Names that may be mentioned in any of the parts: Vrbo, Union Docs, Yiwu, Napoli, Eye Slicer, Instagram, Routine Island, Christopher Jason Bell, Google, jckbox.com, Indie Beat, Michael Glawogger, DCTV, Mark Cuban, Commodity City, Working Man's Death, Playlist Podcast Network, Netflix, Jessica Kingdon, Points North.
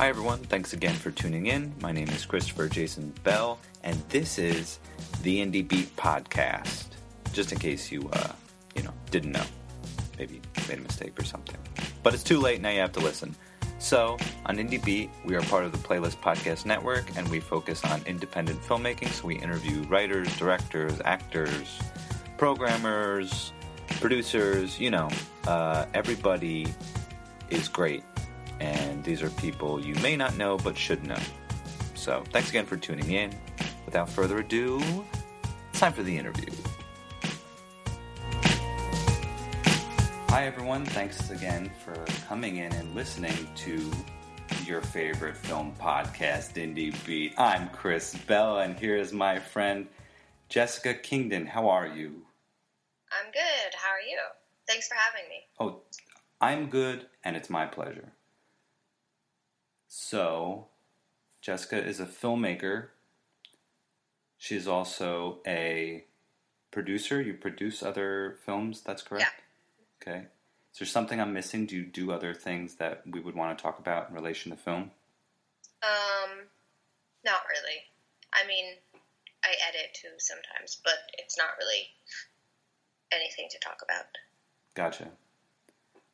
Hi, everyone. Thanks again for tuning in. My name is Christopher Jason Bell, and this is the Indie Beat podcast, just in case you, didn't know. Maybe you made a mistake or something. But it's too late. Now you have to listen. So, on Indie Beat, we are part of the Playlist Podcast Network, and we focus on independent filmmaking. So we interview writers, directors, actors, programmers, producers, everybody is great. And these are people you may not know, but should know. So, thanks again for tuning in. Without further ado, it's time for the interview. Hi, everyone. Thanks again for coming in and listening to your favorite film podcast, Indie Beat. I'm Chris Bell, and here is my friend, Jessica Kingdon. How are you? I'm good. How are you? Thanks for having me. Oh, I'm good, and it's my pleasure. So, Jessica is a filmmaker. She's also a producer. You produce other films, that's correct? Yeah. Okay. Is there something I'm missing? Do you do other things that we would want to talk about in relation to film? Not really. I mean, I edit too sometimes, but it's not really anything to talk about. Gotcha.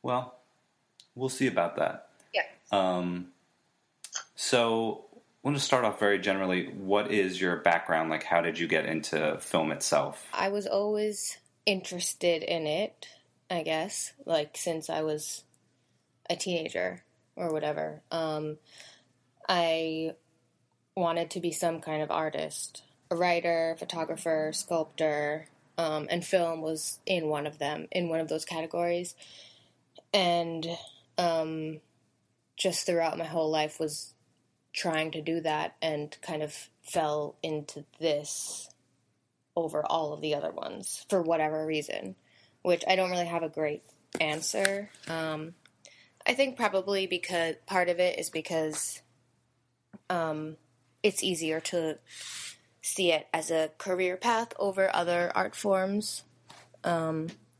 Well, we'll see about that. Yeah. So I want to start off very generally. What is your background? Like, how did you get into film itself? I was always interested in it. I guess, like, since I was a teenager or whatever. I wanted to be some kind of artist, a writer, photographer, sculptor, and film was in one of them, in one of those categories. And just throughout my whole life was trying to do that and kind of fell into this over all of the other ones for whatever reason. Which I don't really have a great answer. I think probably because part of it is because it's easier to see it as a career path over other art forms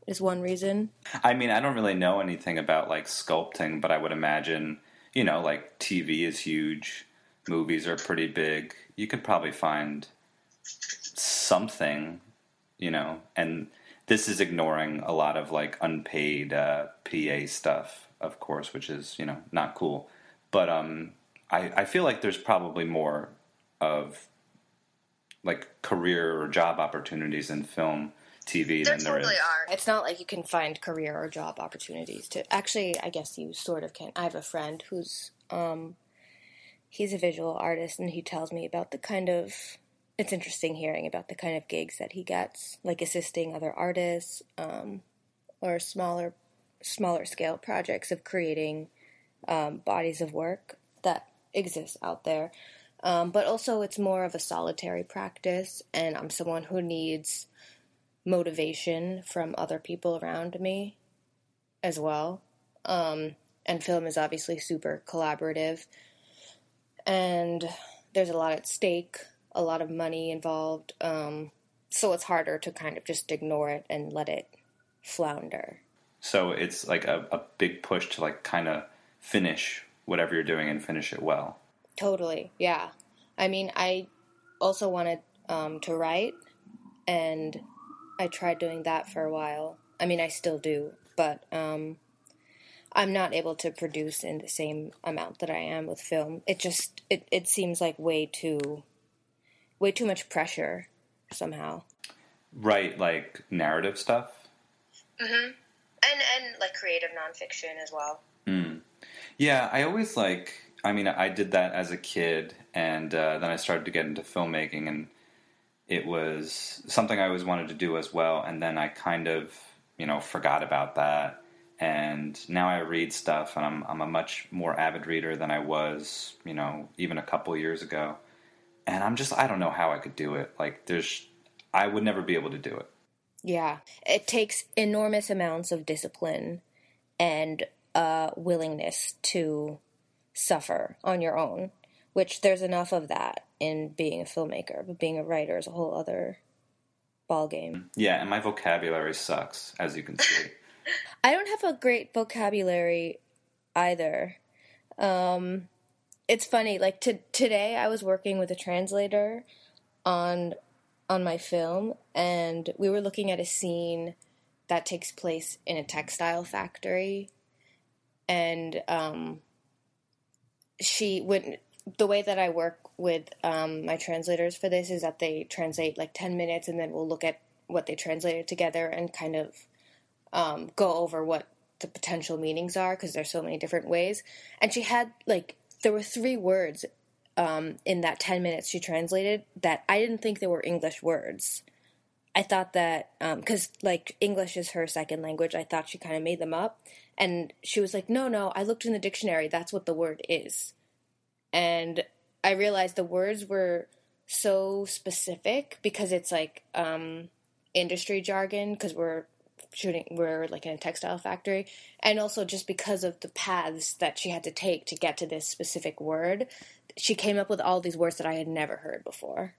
is one reason. I mean, I don't really know anything about, like, sculpting, but I would imagine, like, TV is huge. Movies are pretty big. You could probably find something, and... This is ignoring a lot of, like, unpaid PA stuff, of course, which is, not cool. But I feel like there's probably more of, like, career or job opportunities in film, TV than there is. There totally are. It's not like you can find career or job opportunities to... Actually, I guess you sort of can. I have a friend who's... he's a visual artist, and he tells me about the kind of... It's interesting hearing about the kind of gigs that he gets, like assisting other artists or smaller scale projects of creating bodies of work that exist out there. But also it's more of a solitary practice, and I'm someone who needs motivation from other people around me as well. And film is obviously super collaborative, and there's a lot at stake. A lot of money involved, so it's harder to kind of just ignore it and let it flounder. So it's like a big push to, like, kind of finish whatever you're doing and finish it well. Totally, yeah. I mean, I also wanted to write, and I tried doing that for a while. I mean, I still do, but I'm not able to produce in the same amount that I am with film. It just, it seems like way too much pressure, somehow. Right, like, narrative stuff? Mm-hmm. And like, creative nonfiction as well. Mm. Yeah, I always, like... I mean, I did that as a kid, and then I started to get into filmmaking, and it was something I always wanted to do as well, and then I kind of forgot about that. And now I read stuff, and I'm a much more avid reader than I was, even a couple years ago. And I don't know how I could do it. I would never be able to do it. Yeah. It takes enormous amounts of discipline and willingness to suffer on your own, which there's enough of that in being a filmmaker, but being a writer is a whole other ballgame. Yeah, and my vocabulary sucks, as you can see. I don't have a great vocabulary either. It's funny, today I was working with a translator on my film, and we were looking at a scene that takes place in a textile factory, and the way that I work with my translators for this is that they translate 10 minutes, and then we'll look at what they translated together and kind of go over what the potential meanings are, because there's so many different ways. And she had there were 3 words in that 10 minutes she translated that I didn't think they were English words. I thought that because English is her second language, I thought she kind of made them up. And she was like, no, I looked in the dictionary. That's what the word is. And I realized the words were so specific because it's industry jargon, because we're in a textile factory. And also just because of the paths that she had to take to get to this specific word, she came up with all these words that I had never heard before.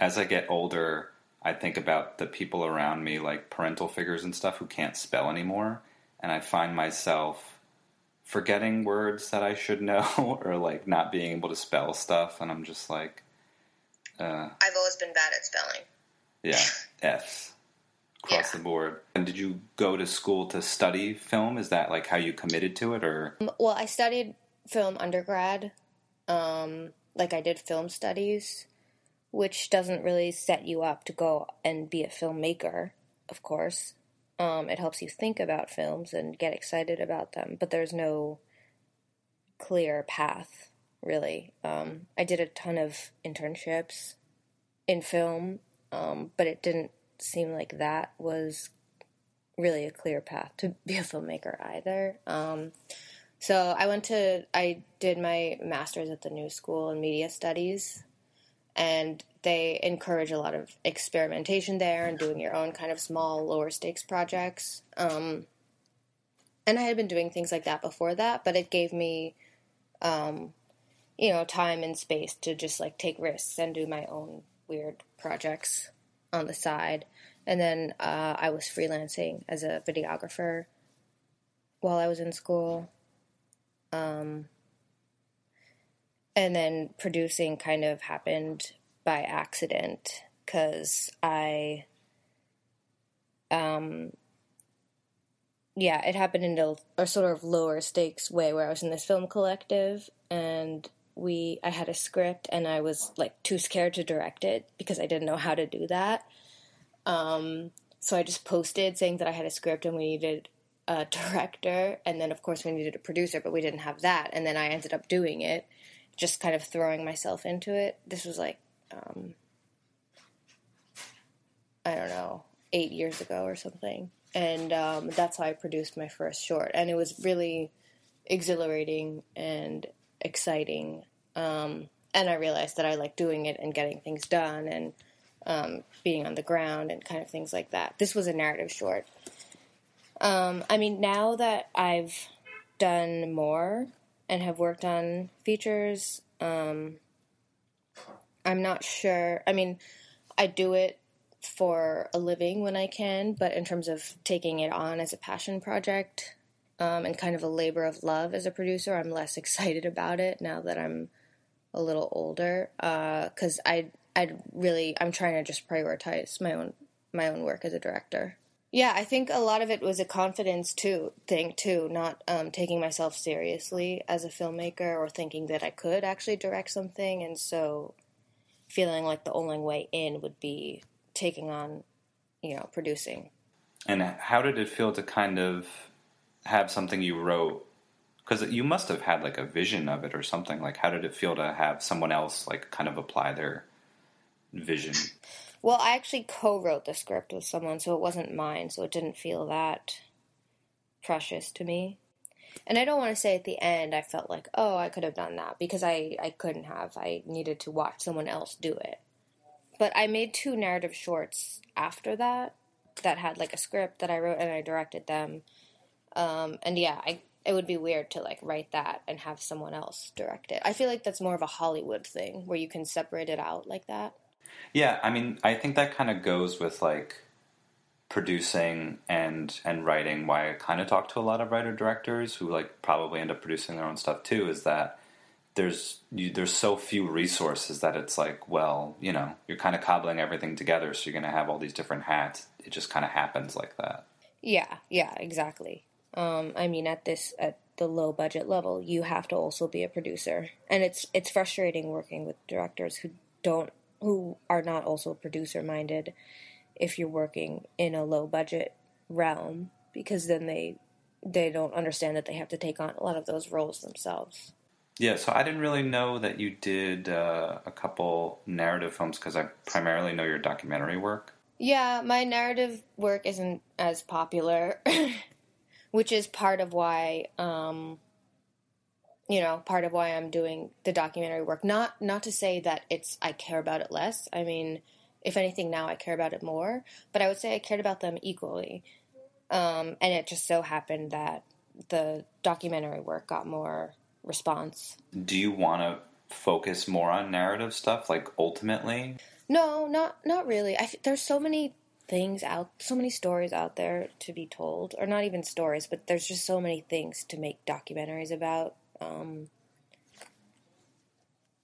As I get older, I think about the people around me, like parental figures and stuff, who can't spell anymore. And I find myself forgetting words that I should know, or not being able to spell stuff, and I'm just I've always been bad at spelling. Yeah, F's across the board. And did you go to school to study film? Is that how you committed to it, or? Well, I studied film undergrad. I did film studies, which doesn't really set you up to go and be a filmmaker, of course. It helps you think about films and get excited about them, but there's no clear path, really. I did a ton of internships in film, but it didn't seem like that was really a clear path to be a filmmaker either. So I did my master's at the New School in Media Studies, and they encourage a lot of experimentation there and doing your own kind of small, lower-stakes projects. And I had been doing things like that before that, but it gave me, time and space to just, take risks and do my own weird projects on the side. And then I was freelancing as a videographer while I was in school. And then producing kind of happened by accident, because it happened in a sort of lower stakes way where I was in this film collective, and I had a script, and I was too scared to direct it because I didn't know how to do that. So I just posted saying that I had a script and we needed a director, and then of course we needed a producer, but we didn't have that. And then I ended up doing it, just kind of throwing myself into it. This was 8 years ago or something. And that's how I produced my first short. And it was really exhilarating and exciting. And I realized that I like doing it and getting things done and being on the ground and kind of things like that. This was a narrative short. Now that I've done more and have worked on features, I'm not sure. I do it for a living when I can, but in terms of taking it on as a passion project and kind of a labor of love as a producer, I'm less excited about it now that I'm a little older, because I'm trying to just prioritize my own work as a director. Yeah, I think a lot of it was a confidence thing, not taking myself seriously as a filmmaker or thinking that I could actually direct something, and so feeling like the only way in would be taking on, producing. And how did it feel to kind of have something you wrote? Because you must have had, a vision of it or something. How did it feel to have someone else, kind of apply their vision? Well, I actually co-wrote the script with someone, so it wasn't mine, so it didn't feel that precious to me. And I don't want to say at the end I felt like, oh, I could have done that, because I couldn't have. I needed to watch someone else do it. But I made 2 narrative shorts after that that had, like, a script that I wrote and I directed them. It would be weird to, like, write that and have someone else direct it. I feel like that's more of a Hollywood thing where you can separate it out like that. Yeah, I mean, I think that kind of goes with, like, producing and writing. Why I kind of talk to a lot of writer-directors who, like, probably end up producing their own stuff, too, is that there's so few resources that it's like, well, you know, you're kind of cobbling everything together, so you're going to have all these different hats. It just kind of happens like that. Yeah, exactly. At the low budget level, you have to also be a producer, and it's frustrating working with directors who are not also producer minded if you're working in a low budget realm, because then they don't understand that they have to take on a lot of those roles themselves. Yeah, so I didn't really know that you did a couple narrative films, because I primarily know your documentary work. Yeah, my narrative work isn't as popular, which is part of why, I'm doing the documentary work. Not to say that I care about it less. I mean, if anything, now I care about it more. But I would say I cared about them equally. And it just so happened that the documentary work got more response. Do you want to focus more on narrative stuff, like, ultimately? No, not really. There's so many things out, so many stories out there to be told, or not even stories, but there's just so many things to make documentaries about.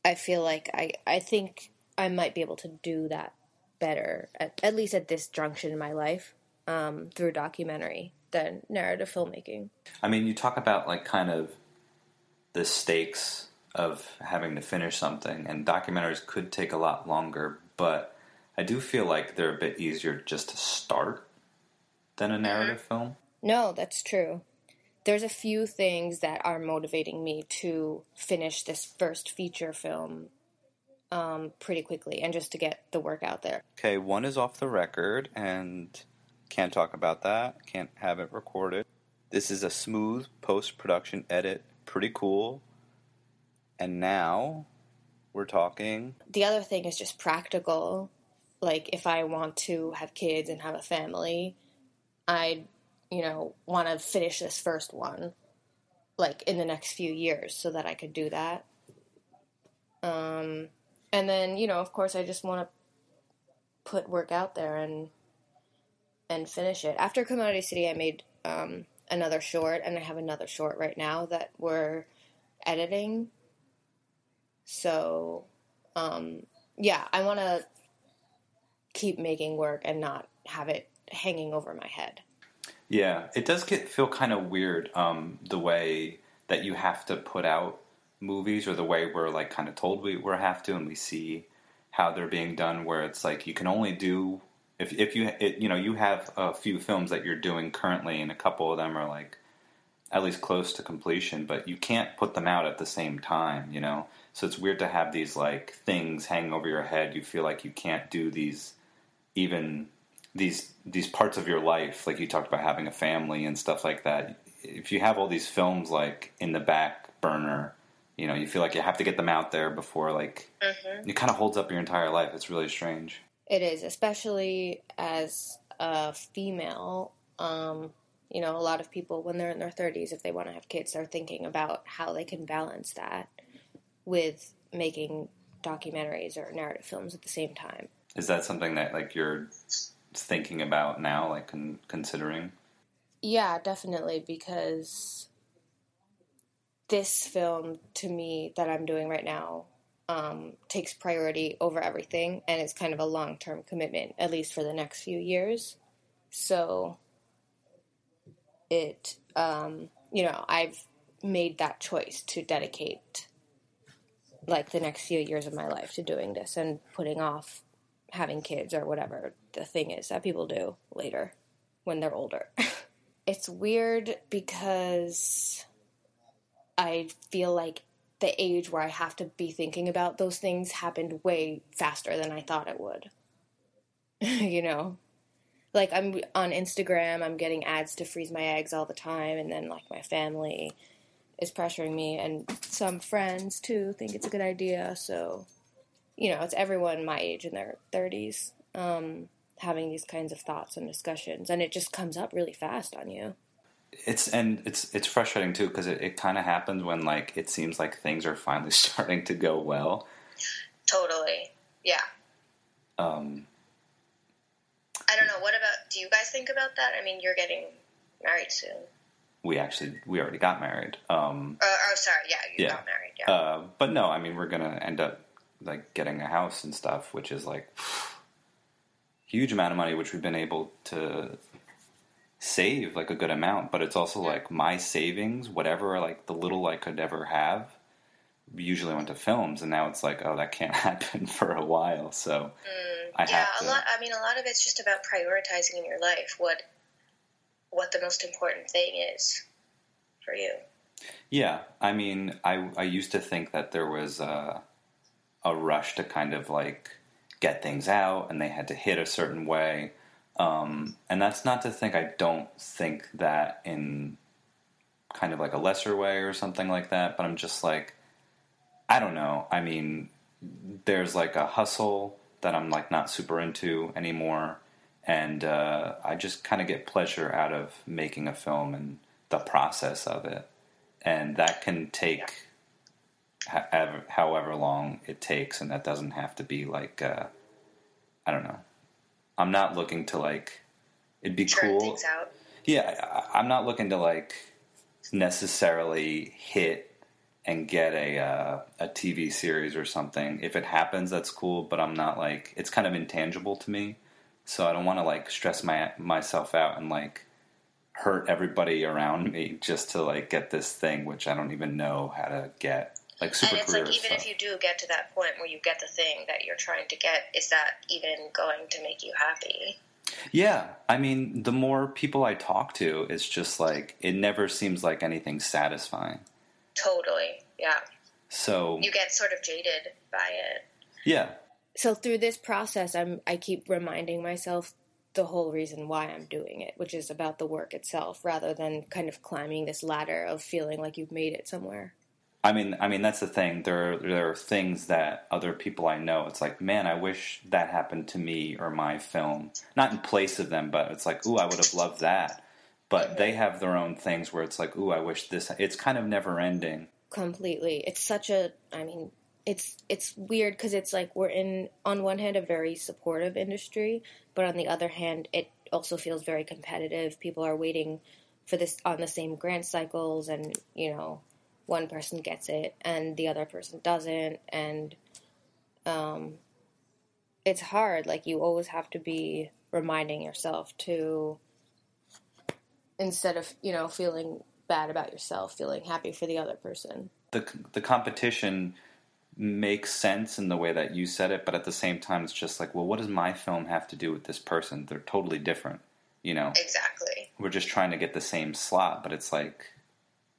I feel like I think I might be able to do that better, at least at this junction in my life, through documentary than narrative filmmaking. I mean, you talk about, like, kind of the stakes of having to finish something, and documentaries could take a lot longer, but I do feel like they're a bit easier just to start than a narrative film. No, that's true. There's a few things that are motivating me to finish this first feature film pretty quickly, and just to get the work out there. Okay, one is off the record and can't talk about that, can't have it recorded. This is a smooth post-production edit, pretty cool. And now we're talking. The other thing is just practical. Like, if I want to have kids and have a family, I, want to finish this first one, like, in the next few years so that I could do that. And then, of course, I just want to put work out there and finish it. After Commodity City, I made another short, and I have another short right now that we're editing. So, I want to keep making work and not have it hanging over my head. Yeah, it does feel kind of weird, the way that you have to put out movies, or the way we're, like, kind of told we have to, and we see how they're being done, where it's like you can only do if you you have a few films that you're doing currently, and a couple of them are, like, at least close to completion, but you can't put them out at the same time, So it's weird to have these, like, things hanging over your head. You feel like you can't do these parts of your life, like you talked about having a family and stuff like that. If you have all these films, like, in the back burner, you feel like you have to get them out there before, like, It kind of holds up your entire life. It's really strange. It is, especially as a female. A lot of people, when they're in their 30s, if they want to have kids, they're thinking about how they can balance that with making documentaries or narrative films at the same time. Is that something that, like, you're thinking about now, like, considering? Yeah, definitely, because this film, to me, that I'm doing right now, takes priority over everything, and it's kind of a long-term commitment, at least for the next few years. So it, I've made that choice to dedicate, like, the next few years of my life to doing this, and putting off having kids or whatever the thing is that people do later when they're older. It's weird because I feel like the age where I have to be thinking about those things happened way faster than I thought it would. you know? Like, I'm on Instagram, I'm getting ads to freeze my eggs all the time, and then, like, my family is pressuring me, and some friends, too, think it's a good idea, so, you know, it's everyone my age in their 30s having these kinds of thoughts and discussions, and it just comes up really fast on you. It's frustrating, too, because it kind of happens when, like, it seems like things are finally starting to go well. Totally, yeah. I don't know. Do you guys think about that? I mean, you're getting married soon. We already got married. Got married, yeah. But no, I mean, we're going to end up, like, getting a house and stuff, which is, like, huge amount of money, which we've been able to save, like, a good amount. But it's also, like, my savings, whatever, like, the little I could ever have, usually went to films, and now it's like, oh, that can't happen for a while, so a lot of it's just about prioritizing in your life what the most important thing is for you. Yeah, I mean, I used to think that there was a rush to kind of, like, get things out, and they had to hit a certain way, and that's not to think I don't think that in kind of, like, a lesser way or something like that, but I'm just like, I don't know. I mean, there's, like, a hustle that I'm, like, not super into anymore, and I just kind of get pleasure out of making a film and the process of it, and that can take however long it takes, and that doesn't have to be, like, I don't know. I'm not looking to, like, it'd be cool. Turn things out. Yeah, I'm not looking to, like, necessarily hit and get a TV series or something. If it happens, that's cool, but I'm not, like, it's kind of intangible to me, so I don't want to, like, stress myself out and, like, hurt everybody around me just to, like, get this thing, which I don't even know how to get. Like, super. And it's like, even if you do get to that point where you get the thing that you're trying to get, is that even going to make you happy? Yeah, I mean, the more people I talk to, it's just, like, it never seems like anything satisfying. Totally, yeah. So you get sort of jaded by it. Yeah. So through this process, I keep reminding myself the whole reason why I'm doing it, which is about the work itself, rather than kind of climbing this ladder of feeling like you've made it somewhere. I mean that's the thing. There are things that other people I know, it's like, man, I wish that happened to me or my film. Not in place of them, but it's like, ooh, I would have loved that. But they have their own things where it's like, ooh, I wish this... It's kind of never-ending. Completely. It's such a... I mean, it's weird because it's like we're in, on one hand, a very supportive industry, but on the other hand, it also feels very competitive. People are waiting for this on the same grant cycles, and, you know, one person gets it and the other person doesn't, and it's hard. Like, you always have to be reminding yourself to... Instead of, you know, feeling bad about yourself, feeling happy for the other person. The competition makes sense in the way that you said it, but at the same time, it's just like, well, what does my film have to do with this person? They're totally different, you know? Exactly. We're just trying to get the same slot, but it's like,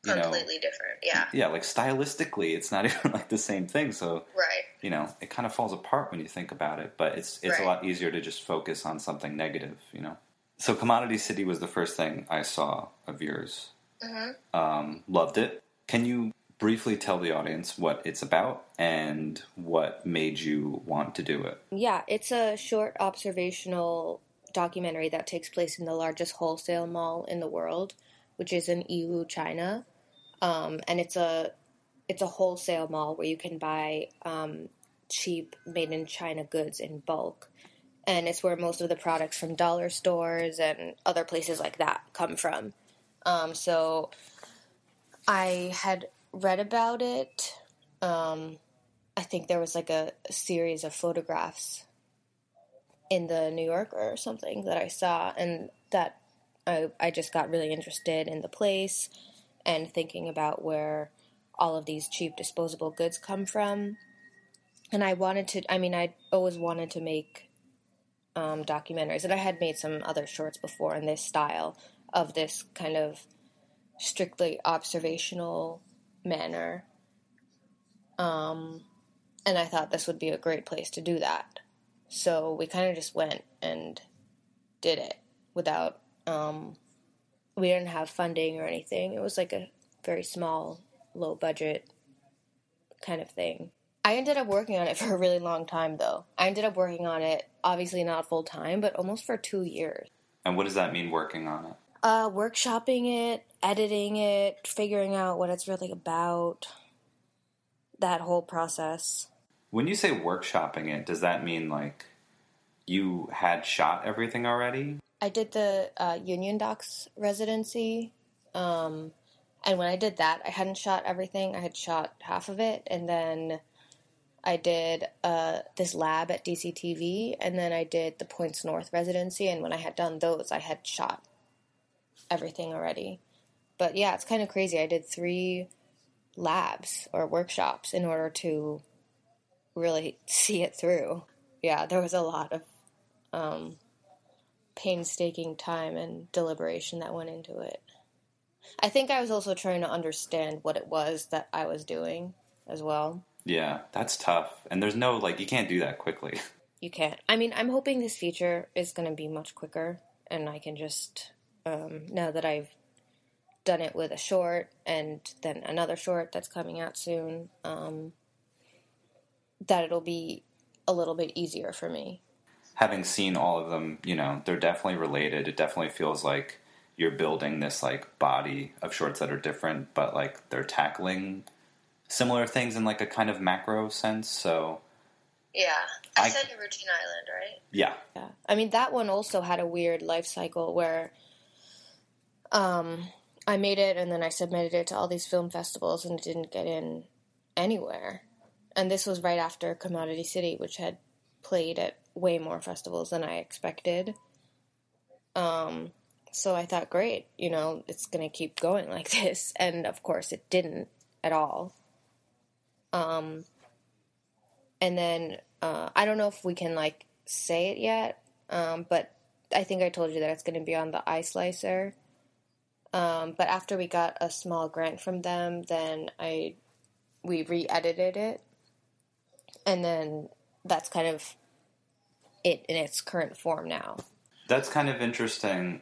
completely different, yeah. Yeah, like, stylistically, it's not even, like, the same thing, so... Right. You know, it kind of falls apart when you think about it, but it's a lot easier to just focus on something negative, you know? So Commodity City was the first thing I saw of yours. Mm-hmm. Loved it. Can you briefly tell the audience what it's about and what made you want to do it? Yeah, it's a short observational documentary that takes place in the largest wholesale mall in the world, which is in Yiwu, China. And it's a wholesale mall where you can buy cheap made-in-China goods in bulk. And it's where most of the products from dollar stores and other places like that come from. So I had read about it. I think there was, like, a series of photographs in the New Yorker or something that I saw. And that I just got really interested in the place and thinking about where all of these cheap disposable goods come from. And I always wanted to make... documentaries, and I had made some other shorts before in this style of this kind of strictly observational manner, and I thought this would be a great place to do that. So we kind of just went and did it without, we didn't have funding or anything. It was like a very small, low budget kind of thing. I ended up working on it for a really long time, though. I ended up working on it, obviously not full time, but almost for 2 years. And what does that mean, working on it? Workshopping it, editing it, figuring out what it's really about, that whole process. When you say workshopping it, does that mean, like, you had shot everything already? I did the Union Docs residency, and when I did that, I hadn't shot everything. I had shot half of it, and then I did this lab at DCTV, and then I did the Points North residency, and when I had done those, I had shot everything already. But yeah, it's kind of crazy. I did 3 labs or workshops in order to really see it through. Yeah, there was a lot of painstaking time and deliberation that went into it. I think I was also trying to understand what it was that I was doing as well. Yeah, that's tough. And there's no, like, you can't do that quickly. You can't. I mean, I'm hoping this feature is going to be much quicker, and I can just, now that I've done it with a short and then another short that's coming out soon, that it'll be a little bit easier for me. Having seen all of them, you know, they're definitely related. It definitely feels like you're building this, like, body of shorts that are different, but, like, they're tackling similar things in, like, a kind of macro sense, so... Yeah. I said Routine Island, right? Yeah. I mean, that one also had a weird life cycle where I made it and then I submitted it to all these film festivals and it didn't get in anywhere. And this was right after Commodity City, which had played at way more festivals than I expected. So I thought, great, you know, it's going to keep going like this. And, of course, it didn't at all. And then, I don't know if we can, like, say it yet, but I think I told you that it's going to be on the Eye Slicer. But after we got a small grant from them, then we re-edited it, and then that's kind of it in its current form now. That's kind of interesting,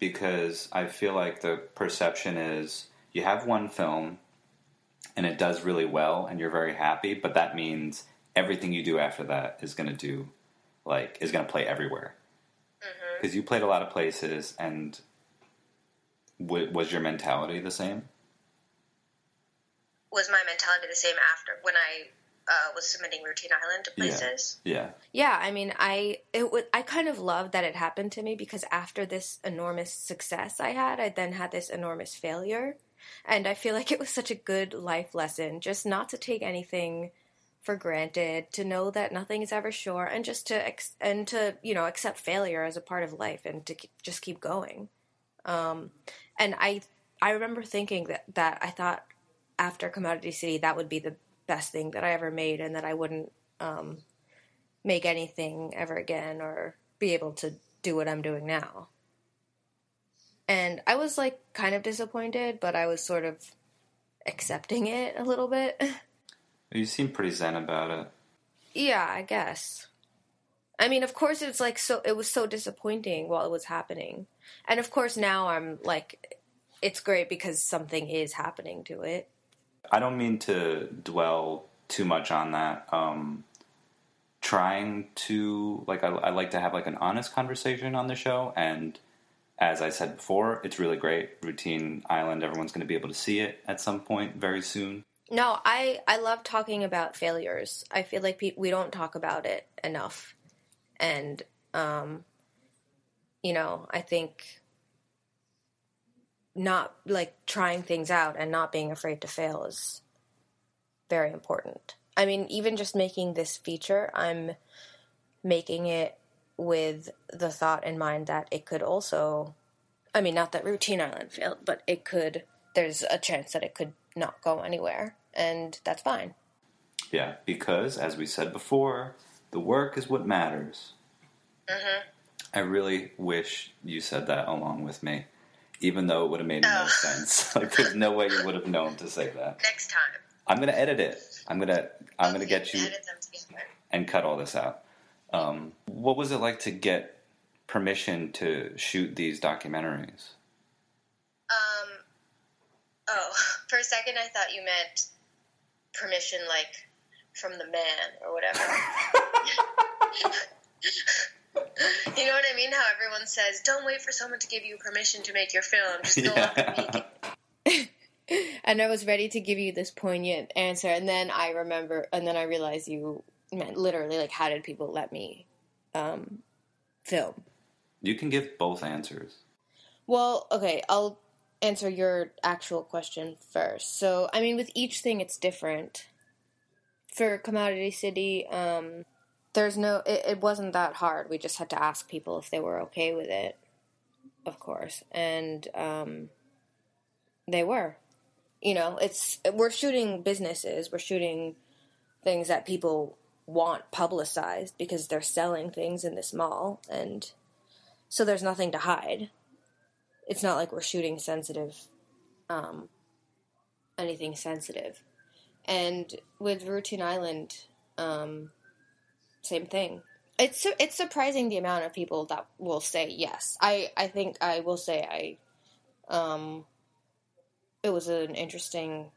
because I feel like the perception is you have one film, and it does really well, and you're very happy, but that means everything you do after that is going to play everywhere. Because you played a lot of places, and was your mentality the same? Was my mentality the same after, when I was submitting Routine Island to places? Yeah, I mean, I kind of loved that it happened to me, because after this enormous success I then had this enormous failure. And I feel like it was such a good life lesson, just not to take anything for granted, to know that nothing is ever sure, and just to you know, accept failure as a part of life and to just keep going. And I remember thinking that I thought after Commodity City that would be the best thing that I ever made, and that I wouldn't make anything ever again or be able to do what I'm doing now. And I was, like, kind of disappointed, but I was sort of accepting it a little bit. You seem pretty zen about it. Yeah, I guess. I mean, of course, it's like, so it was so disappointing while it was happening. And, of course, now I'm, like, it's great because something is happening to it. I don't mean to dwell too much on that. Trying to, like, I like to have, like, an honest conversation on the show, and... as I said before, it's really great. Routine Island, everyone's going to be able to see it at some point very soon. No, I love talking about failures. I feel like we don't talk about it enough. And, you know, I think not, like, trying things out and not being afraid to fail is very important. I mean, even just making this feature, I'm making it with the thought in mind that it could also, I mean, not that Routine Island failed, but it could, there's a chance that it could not go anywhere, and that's fine. Yeah, because, as we said before, the work is what matters. Mm-hmm. I really wish you said that along with me, even though it would have made no sense. Like, there's no way you would have known to say that. Next time. I'm going to edit it. I'm going to get you and cut all this out. What was it like to get permission to shoot these documentaries? Oh, for a second I thought you meant permission, like, from the man or whatever. You know what I mean? How everyone says, don't wait for someone to give you permission to make your film. Just go up and make it. And I was ready to give you this poignant answer, and then I realized you meant literally, like, how did people let me film? You can give both answers. Well, okay, I'll answer your actual question first. So, I mean, with each thing, it's different. For Commodity City, there's no... It wasn't that hard. We just had to ask people if they were okay with it, of course. And they were. You know, we're shooting businesses. We're shooting things that people want publicized because they're selling things in this mall. And so there's nothing to hide. It's not like we're shooting anything sensitive. And with Routine Island, same thing. It's surprising the amount of people that will say yes. I think I will say it was an interesting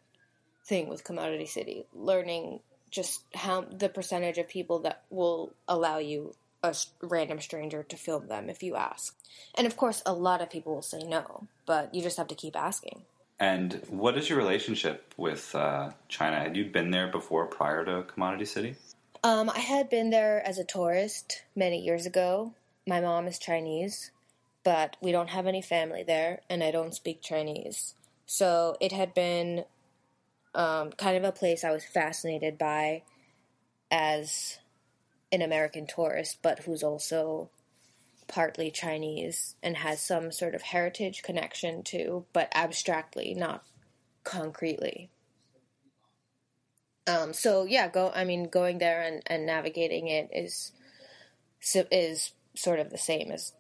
thing with Commodity City, learning just how the percentage of people that will allow you, a random stranger, to film them if you ask. And of course, a lot of people will say no, but you just have to keep asking. And what is your relationship with China? Had you been there before, prior to Commodity City? I had been there as a tourist many years ago. My mom is Chinese, but we don't have any family there, and I don't speak Chinese. So it had been kind of a place I was fascinated by as an American tourist, but who's also partly Chinese and has some sort of heritage connection to, but abstractly, not concretely. So yeah, going there and navigating it is sort of the same as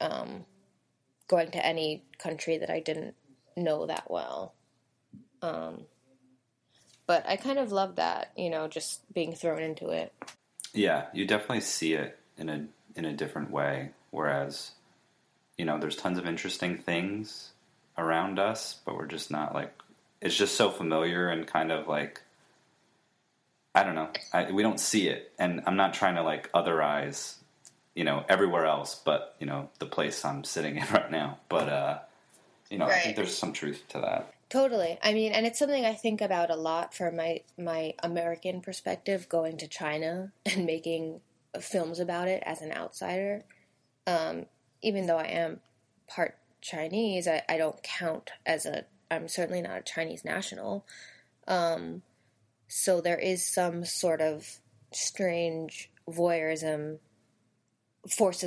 going to any country that I didn't know that well. But I kind of love that, you know, just being thrown into it. Yeah, you definitely see it in a different way, whereas, you know, there's tons of interesting things around us, but we're just not, like, it's just so familiar and kind of, like, I don't know, we don't see it, and I'm not trying to, like, otherize, you know, everywhere else, but, you know, the place I'm sitting in right now, but, you know, right. I think there's some truth to that. Totally. I mean, and it's something I think about a lot from my American perspective, going to China and making films about it as an outsider. Even though I am part Chinese, I don't count I'm certainly not a Chinese national. So there is some sort of strange forces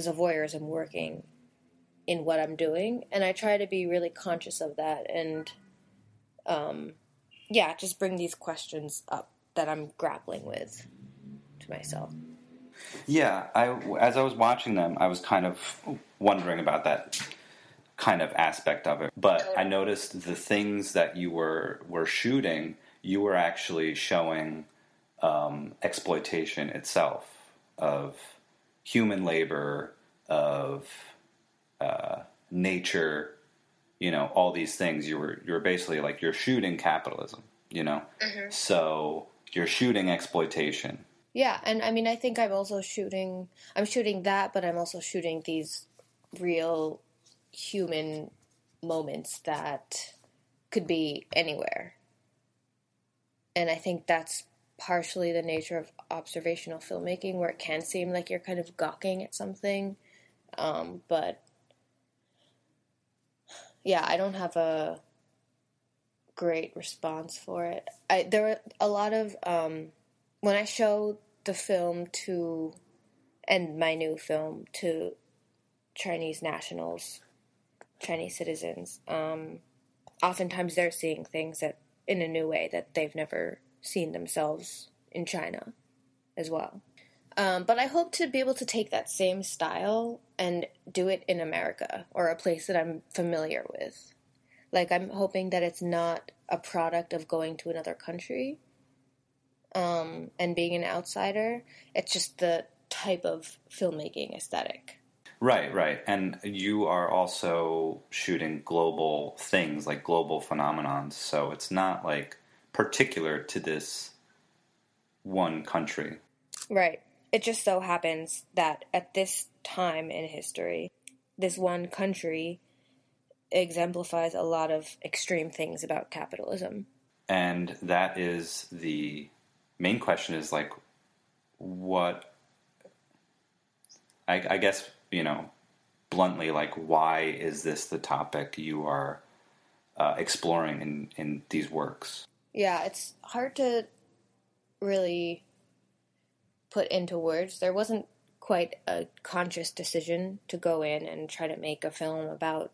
of voyeurism working in what I'm doing. And I try to be really conscious of that and... just bring these questions up that I'm grappling with to myself. Yeah, as I was watching them, I was kind of wondering about that kind of aspect of it. But I noticed the things that you were shooting, you were actually showing exploitation itself of human labor, of nature. You know, all these things, you're basically, like, you're shooting capitalism, you know? Mm-hmm. So you're shooting exploitation. Yeah, and I mean, I think I'm shooting that, but I'm also shooting these real human moments that could be anywhere. And I think that's partially the nature of observational filmmaking, where it can seem like you're kind of gawking at something, but... Yeah, I don't have a great response for it. There were a lot of... when I show the film and my new film to Chinese nationals, Chinese citizens, oftentimes they're seeing things in a new way that they've never seen themselves in China as well. But I hope to be able to take that same style and do it in America, or a place that I'm familiar with. Like, I'm hoping that it's not a product of going to another country and being an outsider. It's just the type of filmmaking aesthetic. Right, right. And you are also shooting global things, like global phenomenons. So it's not like particular to this one country. Right. It just so happens that at this time in history, this one country exemplifies a lot of extreme things about capitalism. And that is the main question, is like, what, I guess, you know, bluntly, like, why is this the topic you are exploring in these works? Yeah, it's hard to really put into words. There wasn't quite a conscious decision to go in and try to make a film about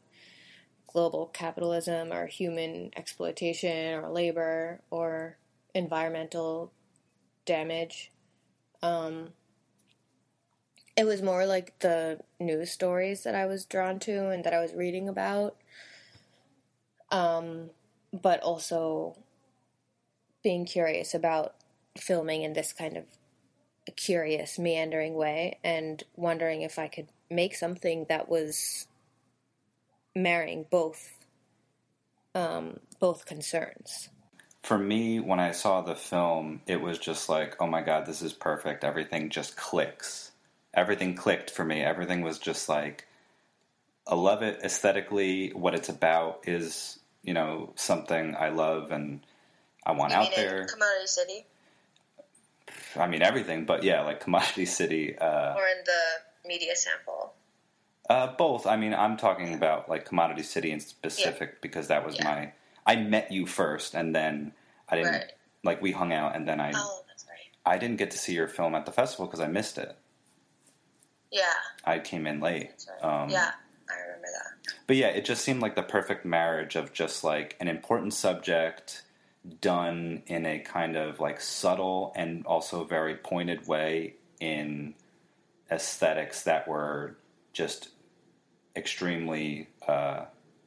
global capitalism or human exploitation or labor or environmental damage. It was more like the news stories that I was drawn to and that I was reading about, but also being curious about filming in this kind of curious, meandering way, and wondering if I could make something that was marrying both concerns. For me, when I saw the film, it was just like, oh my God, this is perfect. Everything just clicks. Everything clicked for me. Everything was just like, I love it aesthetically. What it's about is, you know, something I love and I want out there. Commodity City? I mean, everything, but yeah, like Commodity City. Or in the media sample. Both. I mean, I'm talking about like Commodity City in specific, yeah, because that was my... I met you first, and then I didn't... Right. Like, we hung out, and then I... Oh, that's right. I didn't get to see your film at the festival because I missed it. Yeah. I came in late. That's right. Yeah, I remember that. But yeah, it just seemed like the perfect marriage of just like an important subject done in a kind of like subtle and also very pointed way in aesthetics that were just... extremely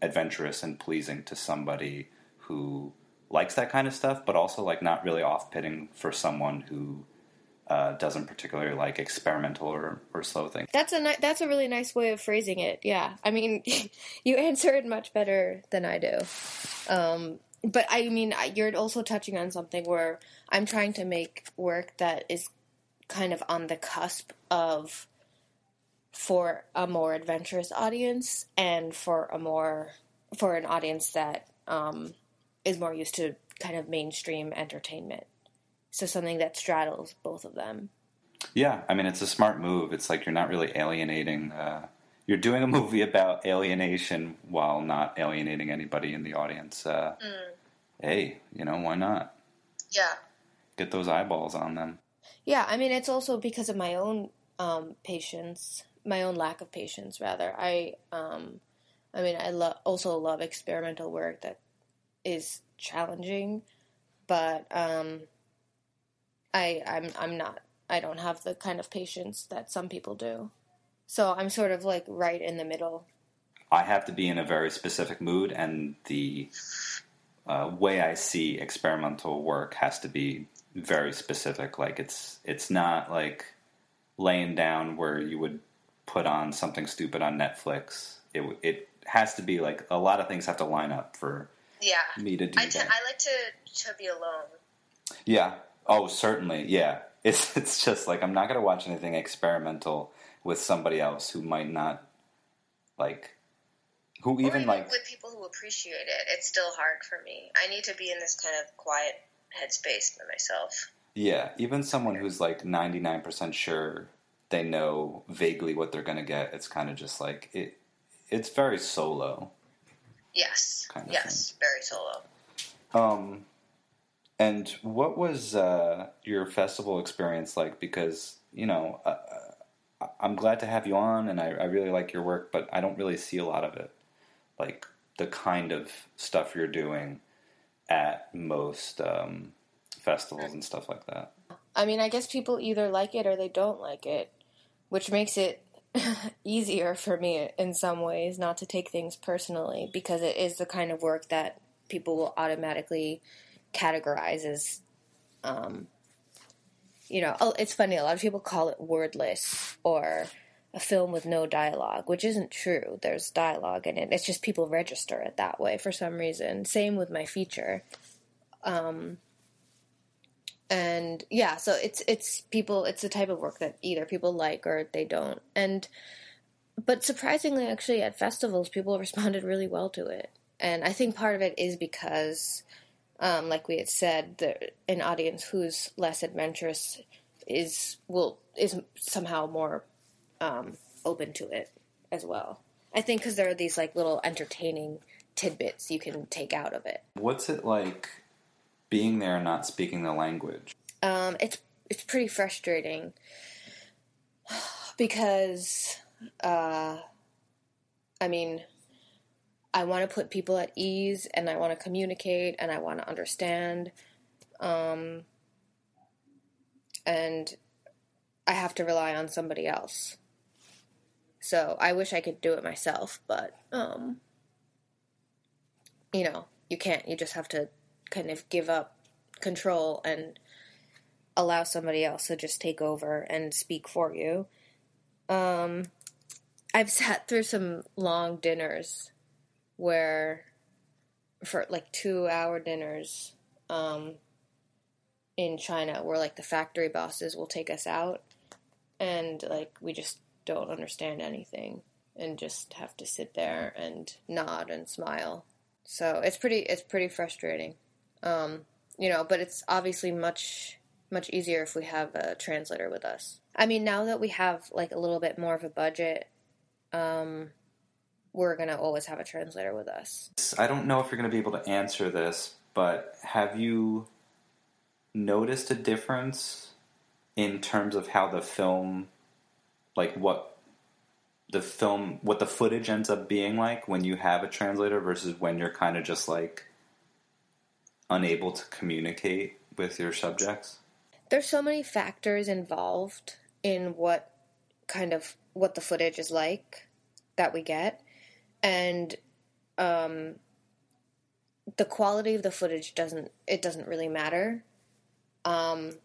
adventurous and pleasing to somebody who likes that kind of stuff, but also like not really off-putting for someone who doesn't particularly like experimental or slow things. That's a really nice way of phrasing it. Yeah, I mean, you answered much better than I do. But I mean, you're also touching on something where I'm trying to make work that is kind of on the cusp of, for a more adventurous audience and for an audience that is more used to kind of mainstream entertainment. So something that straddles both of them. Yeah, I mean, it's a smart move. It's like you're not really alienating. You're doing a movie about alienation while not alienating anybody in the audience. Hey, you know, why not? Yeah. Get those eyeballs on them. Yeah, I mean, it's also because of my own patience... my own lack of patience, rather. I also love experimental work that is challenging, but I don't have the kind of patience that some people do. So I'm sort of like right in the middle. I have to be in a very specific mood, and the way I see experimental work has to be very specific. Like it's not like laying down where you would put on something stupid on Netflix. It has to be like a lot of things have to line up for me to do that. I like to be alone. Yeah. Oh, certainly. Yeah. It's just like I'm not going to watch anything experimental with somebody else who might not like, who even like, with people who appreciate it. It's still hard for me. I need to be in this kind of quiet headspace by myself. Yeah, even someone who's like 99% sure they know vaguely what they're going to get, it's kind of just like, it's very solo. Yes, kind of thing. Very solo. And what was your festival experience like? Because, you know, I'm glad to have you on, and I really like your work, but I don't really see a lot of it. Like, the kind of stuff you're doing at most... festivals and stuff like that. I mean, I guess people either like it or they don't like it, which makes it easier for me in some ways not to take things personally, because it is the kind of work that people will automatically categorize as it's funny, a lot of people call it wordless or a film with no dialogue, which isn't true. There's dialogue in it. It's just people register it that way for some reason. Same with my feature. And yeah, so it's the type of work that either people like or they don't. But surprisingly, actually, at festivals, people responded really well to it. And I think part of it is because, like we had said, an audience who's less adventurous is somehow more open to it as well. I think because there are these like little entertaining tidbits you can take out of it. What's it like being there and not speaking the language? It's pretty frustrating because I want to put people at ease and I want to communicate and I want to understand, and I have to rely on somebody else. So I wish I could do it myself, but, you can't. You just have to kind of give up control and allow somebody else to just take over and speak for you. I've sat through some long dinners where, for like 2-hour dinners in China, where like the factory bosses will take us out and like we just don't understand anything and just have to sit there and nod and smile. So it's pretty frustrating. But it's obviously much easier if we have a translator with us. I mean, now that we have like a little bit more of a budget, we're going to always have a translator with us. I don't know if you're going to be able to answer this, but have you noticed a difference in terms of how the film, like what the footage ends up being like when you have a translator versus when you're kind of just like unable to communicate with your subjects? There's so many factors involved in what the footage is like that we get. And the quality of the footage doesn't really matter. Having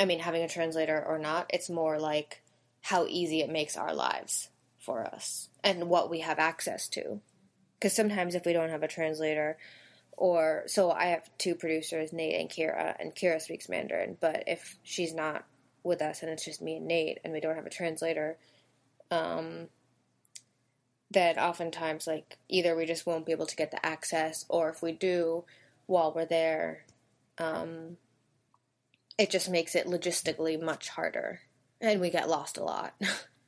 a translator or not, it's more like how easy it makes our lives for us and what we have access to. Because sometimes if we don't have a translator, so I have two producers, Nate and Kira speaks Mandarin, but if she's not with us and it's just me and Nate and we don't have a translator, that oftentimes, like, either we just won't be able to get the access, or if we do, while we're there, it just makes it logistically much harder, and we get lost a lot.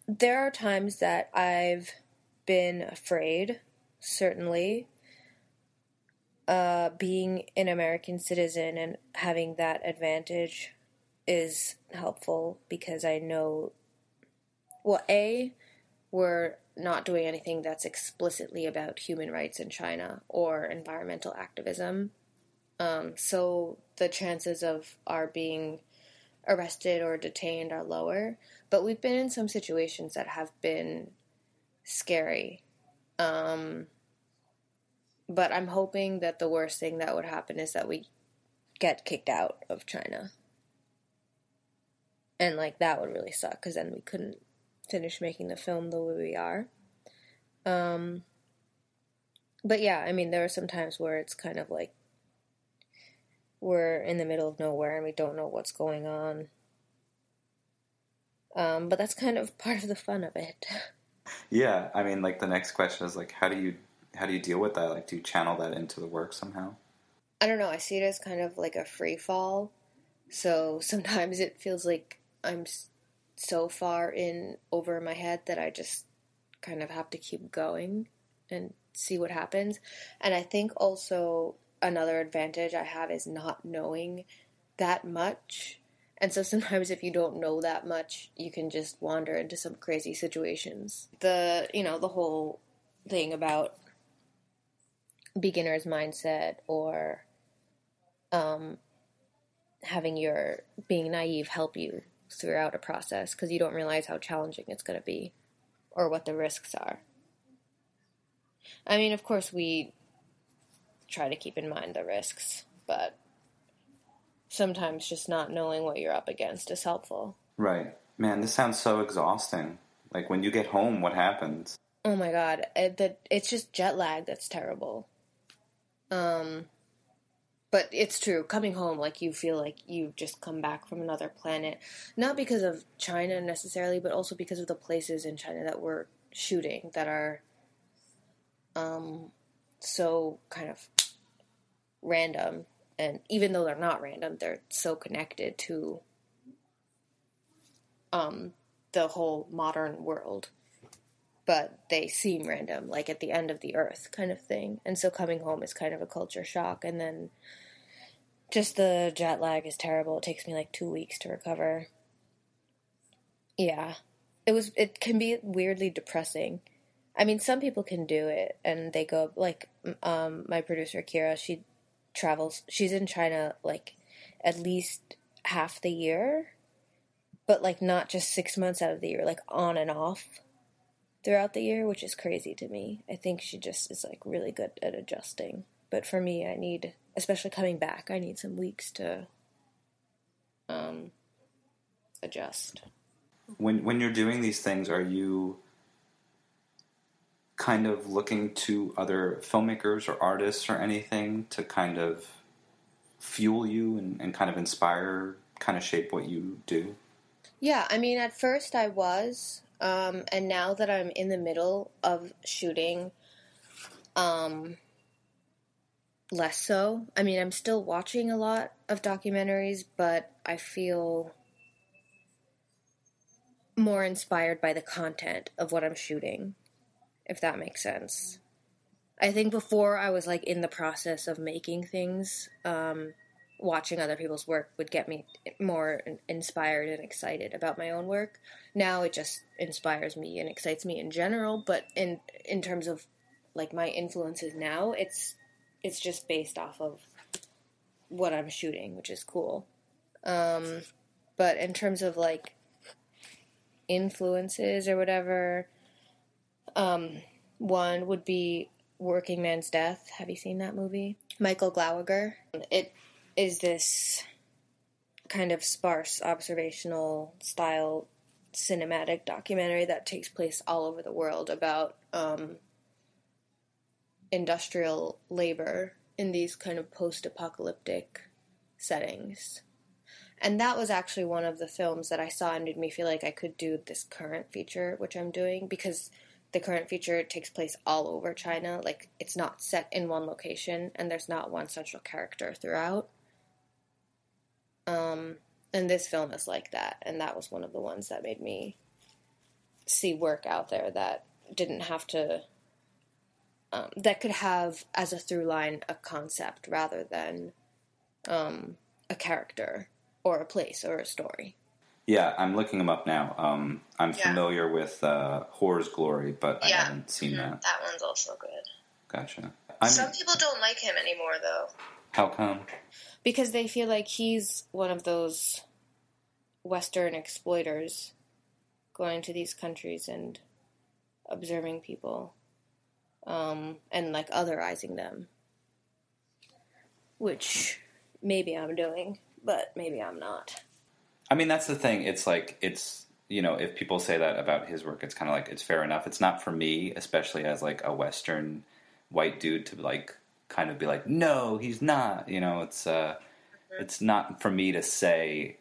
There are times that I've been afraid, certainly, being an American citizen and having that advantage is helpful, because I know, we're not doing anything that's explicitly about human rights in China or environmental activism. So the chances of our being arrested or detained are lower. But we've been in some situations that have been scary. But I'm hoping that the worst thing that would happen is that we get kicked out of China. And, that would really suck, because then we couldn't finish making the film the way we are. There are some times where it's kind of like we're in the middle of nowhere and we don't know what's going on. But that's kind of part of the fun of it. Yeah, the next question is how do you deal with that? Do you channel that into the work somehow? I don't know. I see it as kind of like a free fall. So sometimes it feels like I'm so far in over my head that I just kind of have to keep going and see what happens. And I think also another advantage I have is not knowing that much. And so sometimes if you don't know that much, you can just wander into some crazy situations. The whole thing about beginner's mindset or having your being naive help you throughout a process, because you don't realize how challenging it's going to be or what the risks are. Of course we try to keep in mind the risks, but sometimes just not knowing what you're up against is helpful. Right. Man, this sounds so exhausting. Like, when you get home, what happens? Oh, my God. It's just jet lag that's terrible. But it's true. Coming home, like, you feel like you've just come back from another planet. Not because of China, necessarily, but also because of the places in China that we're shooting that are so kind of random. And even though they're not random, they're so connected to the whole modern world, but they seem random, like at the end of the earth kind of thing. And so coming home is kind of a culture shock. And then just the jet lag is terrible. It takes me like 2 weeks to recover. Yeah, it can be weirdly depressing. I mean, some people can do it and they go like, my producer Kira, she travels, she's in China like at least half the year, but, like, not just 6 months out of the year, like, on and off throughout the year, which is crazy to me. I think she just is, like, really good at adjusting. But for me, I need, especially coming back, I need some weeks to adjust. When you're doing these things, are you kind of looking to other filmmakers or artists or anything to kind of fuel you and kind of inspire, kind of shape what you do? Yeah, I mean, at first I was, and now that I'm in the middle of shooting, less so. I mean, I'm still watching a lot of documentaries, but I feel more inspired by the content of what I'm shooting, if that makes sense. I think before I was, like, in the process of making things, watching other people's work would get me more inspired and excited about my own work. Now it just inspires me and excites me in general, but in terms of, like, my influences now, it's just based off of what I'm shooting, which is cool. But in terms of, like, influences or whatever, one would be Working Man's Death. Have you seen that movie? Michael Glawogger. It is this kind of sparse observational style cinematic documentary that takes place all over the world about industrial labor in these kind of post-apocalyptic settings. And that was actually one of the films that I saw and made me feel like I could do this current feature, which I'm doing, because the current feature takes place all over China. Like, it's not set in one location, and there's not one central character throughout. And this film is like that, and that was one of the ones that made me see work out there that didn't have to, that could have, as a through line, a concept rather than a character or a place or a story. Yeah, I'm looking them up now. I'm familiar with Horror's Glory, but I haven't seen that. That one's also good. Gotcha. Some people don't like him anymore, though. How come? Because they feel like he's one of those Western exploiters going to these countries and observing people and, like, otherizing them, which maybe I'm doing, but maybe I'm not. I mean, that's the thing. It's like, it's, you know, if people say that about his work, it's kind of like, it's fair enough. It's not for me, especially as, like, a Western white dude to, like, kind of be like, no, he's not, you know, it's not for me to say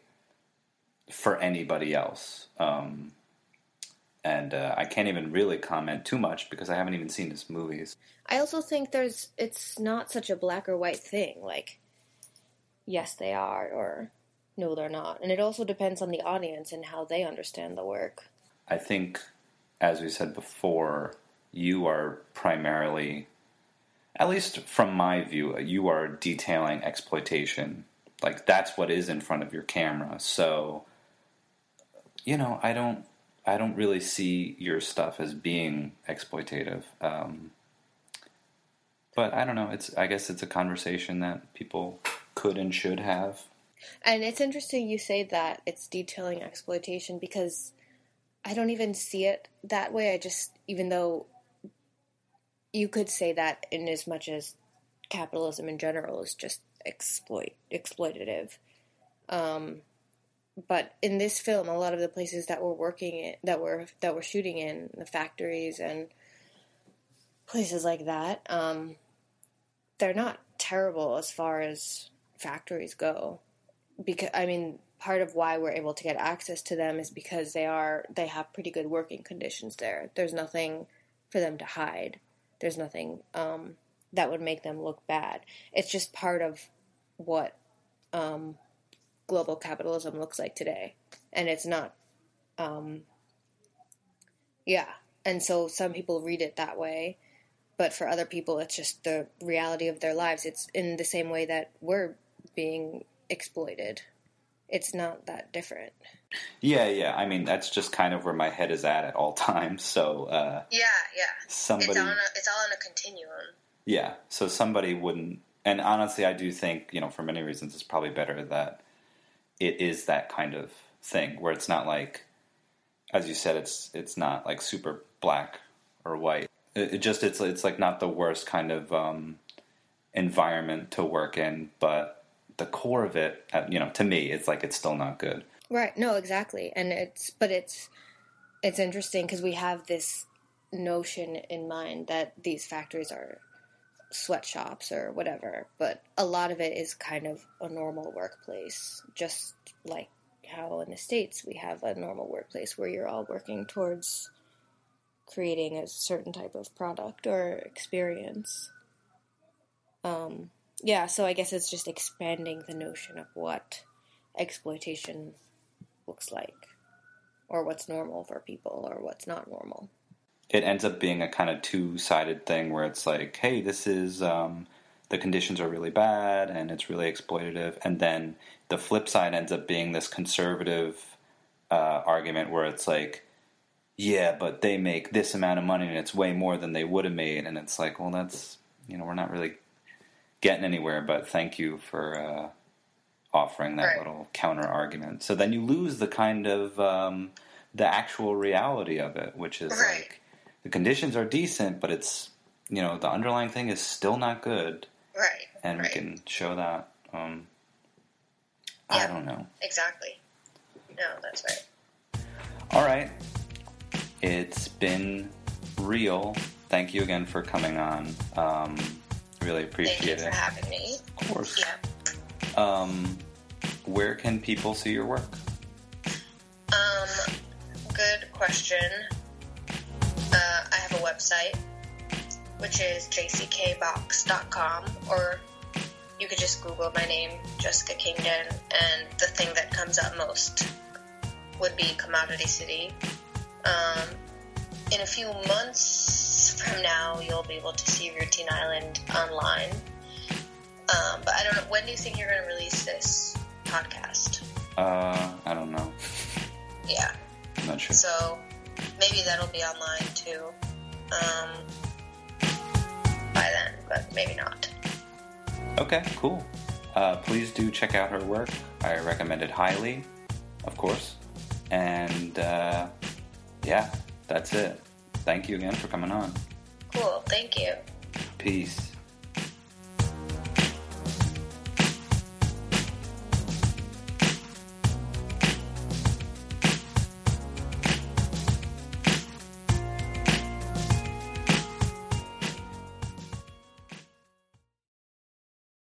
for anybody else. And I can't even really comment too much because I haven't even seen his movies. I also think it's not such a black or white thing. Like, yes, they are, or no, they're not. And it also depends on the audience and how they understand the work. I think, as we said before, you are primarily, at least from my view, you are detailing exploitation. Like, that's what is in front of your camera. So, you know, I don't really see your stuff as being exploitative. But I don't know. I guess it's a conversation that people could and should have. And it's interesting you say that it's detailing exploitation, because I don't even see it that way. I just, even though you could say that in as much as capitalism in general is just exploitative, But in this film, a lot of the places that we're working in, that we're shooting in, the factories and places like that, they're not terrible as far as factories go. Because I mean, part of why we're able to get access to them is because they have pretty good working conditions there. There's nothing for them to hide. There's nothing that would make them look bad. It's just part of what global capitalism looks like today. And it's not... And so some people read it that way, but for other people it's just the reality of their lives. It's in the same way that we're being exploited. It's not that different. Yeah. I mean, that's just kind of where my head is at all times. So somebody, it's all on a continuum. Yeah. So somebody wouldn't, and honestly, I do think, you know, for many reasons, it's probably better that it is that kind of thing where it's not like, as you said, it's not like super black or white. It's like not the worst kind of environment to work in, but the core of it, you know, to me, it's like, it's still not good. Right. No, exactly. And it's interesting because we have this notion in mind that these factories are sweatshops or whatever, but a lot of it is kind of a normal workplace, just like how in the States we have a normal workplace where you're all working towards creating a certain type of product or experience. Yeah, so I guess it's just expanding the notion of what exploitation looks like, or what's normal for people, or what's not normal. It ends up being a kind of two-sided thing where it's like, hey, this is, the conditions are really bad, and it's really exploitative, and then the flip side ends up being this conservative argument where it's like, yeah, but they make this amount of money, and it's way more than they would have made, and it's like, well, that's, you know, we're not really getting anywhere, but thank you for offering that little counter argument. So then you lose the kind of the actual reality of it, which is like the conditions are decent, but it's, you know, the underlying thing is still not good. Right. And we can show that. I don't know. Exactly. No, that's right. All right. It's been real. Thank you again for coming on. Really appreciate it. Thank you for having me. Of course. Yeah. Where can people see your work? Good question. I have a website, which is jckbox.com, or you could just Google my name, Jessica Kingdon, and the thing that comes up most would be Commodity City. In a few months from now, you'll be able to see Routine Island online. But I don't know, when do you think you're going to release this podcast? I don't know. Yeah. I'm not sure. So maybe that'll be online too by then, but maybe not. Okay, cool. Please do check out her work. I recommend it highly, of course. And yeah. That's it. Thank you again for coming on. Cool. Thank you. Peace.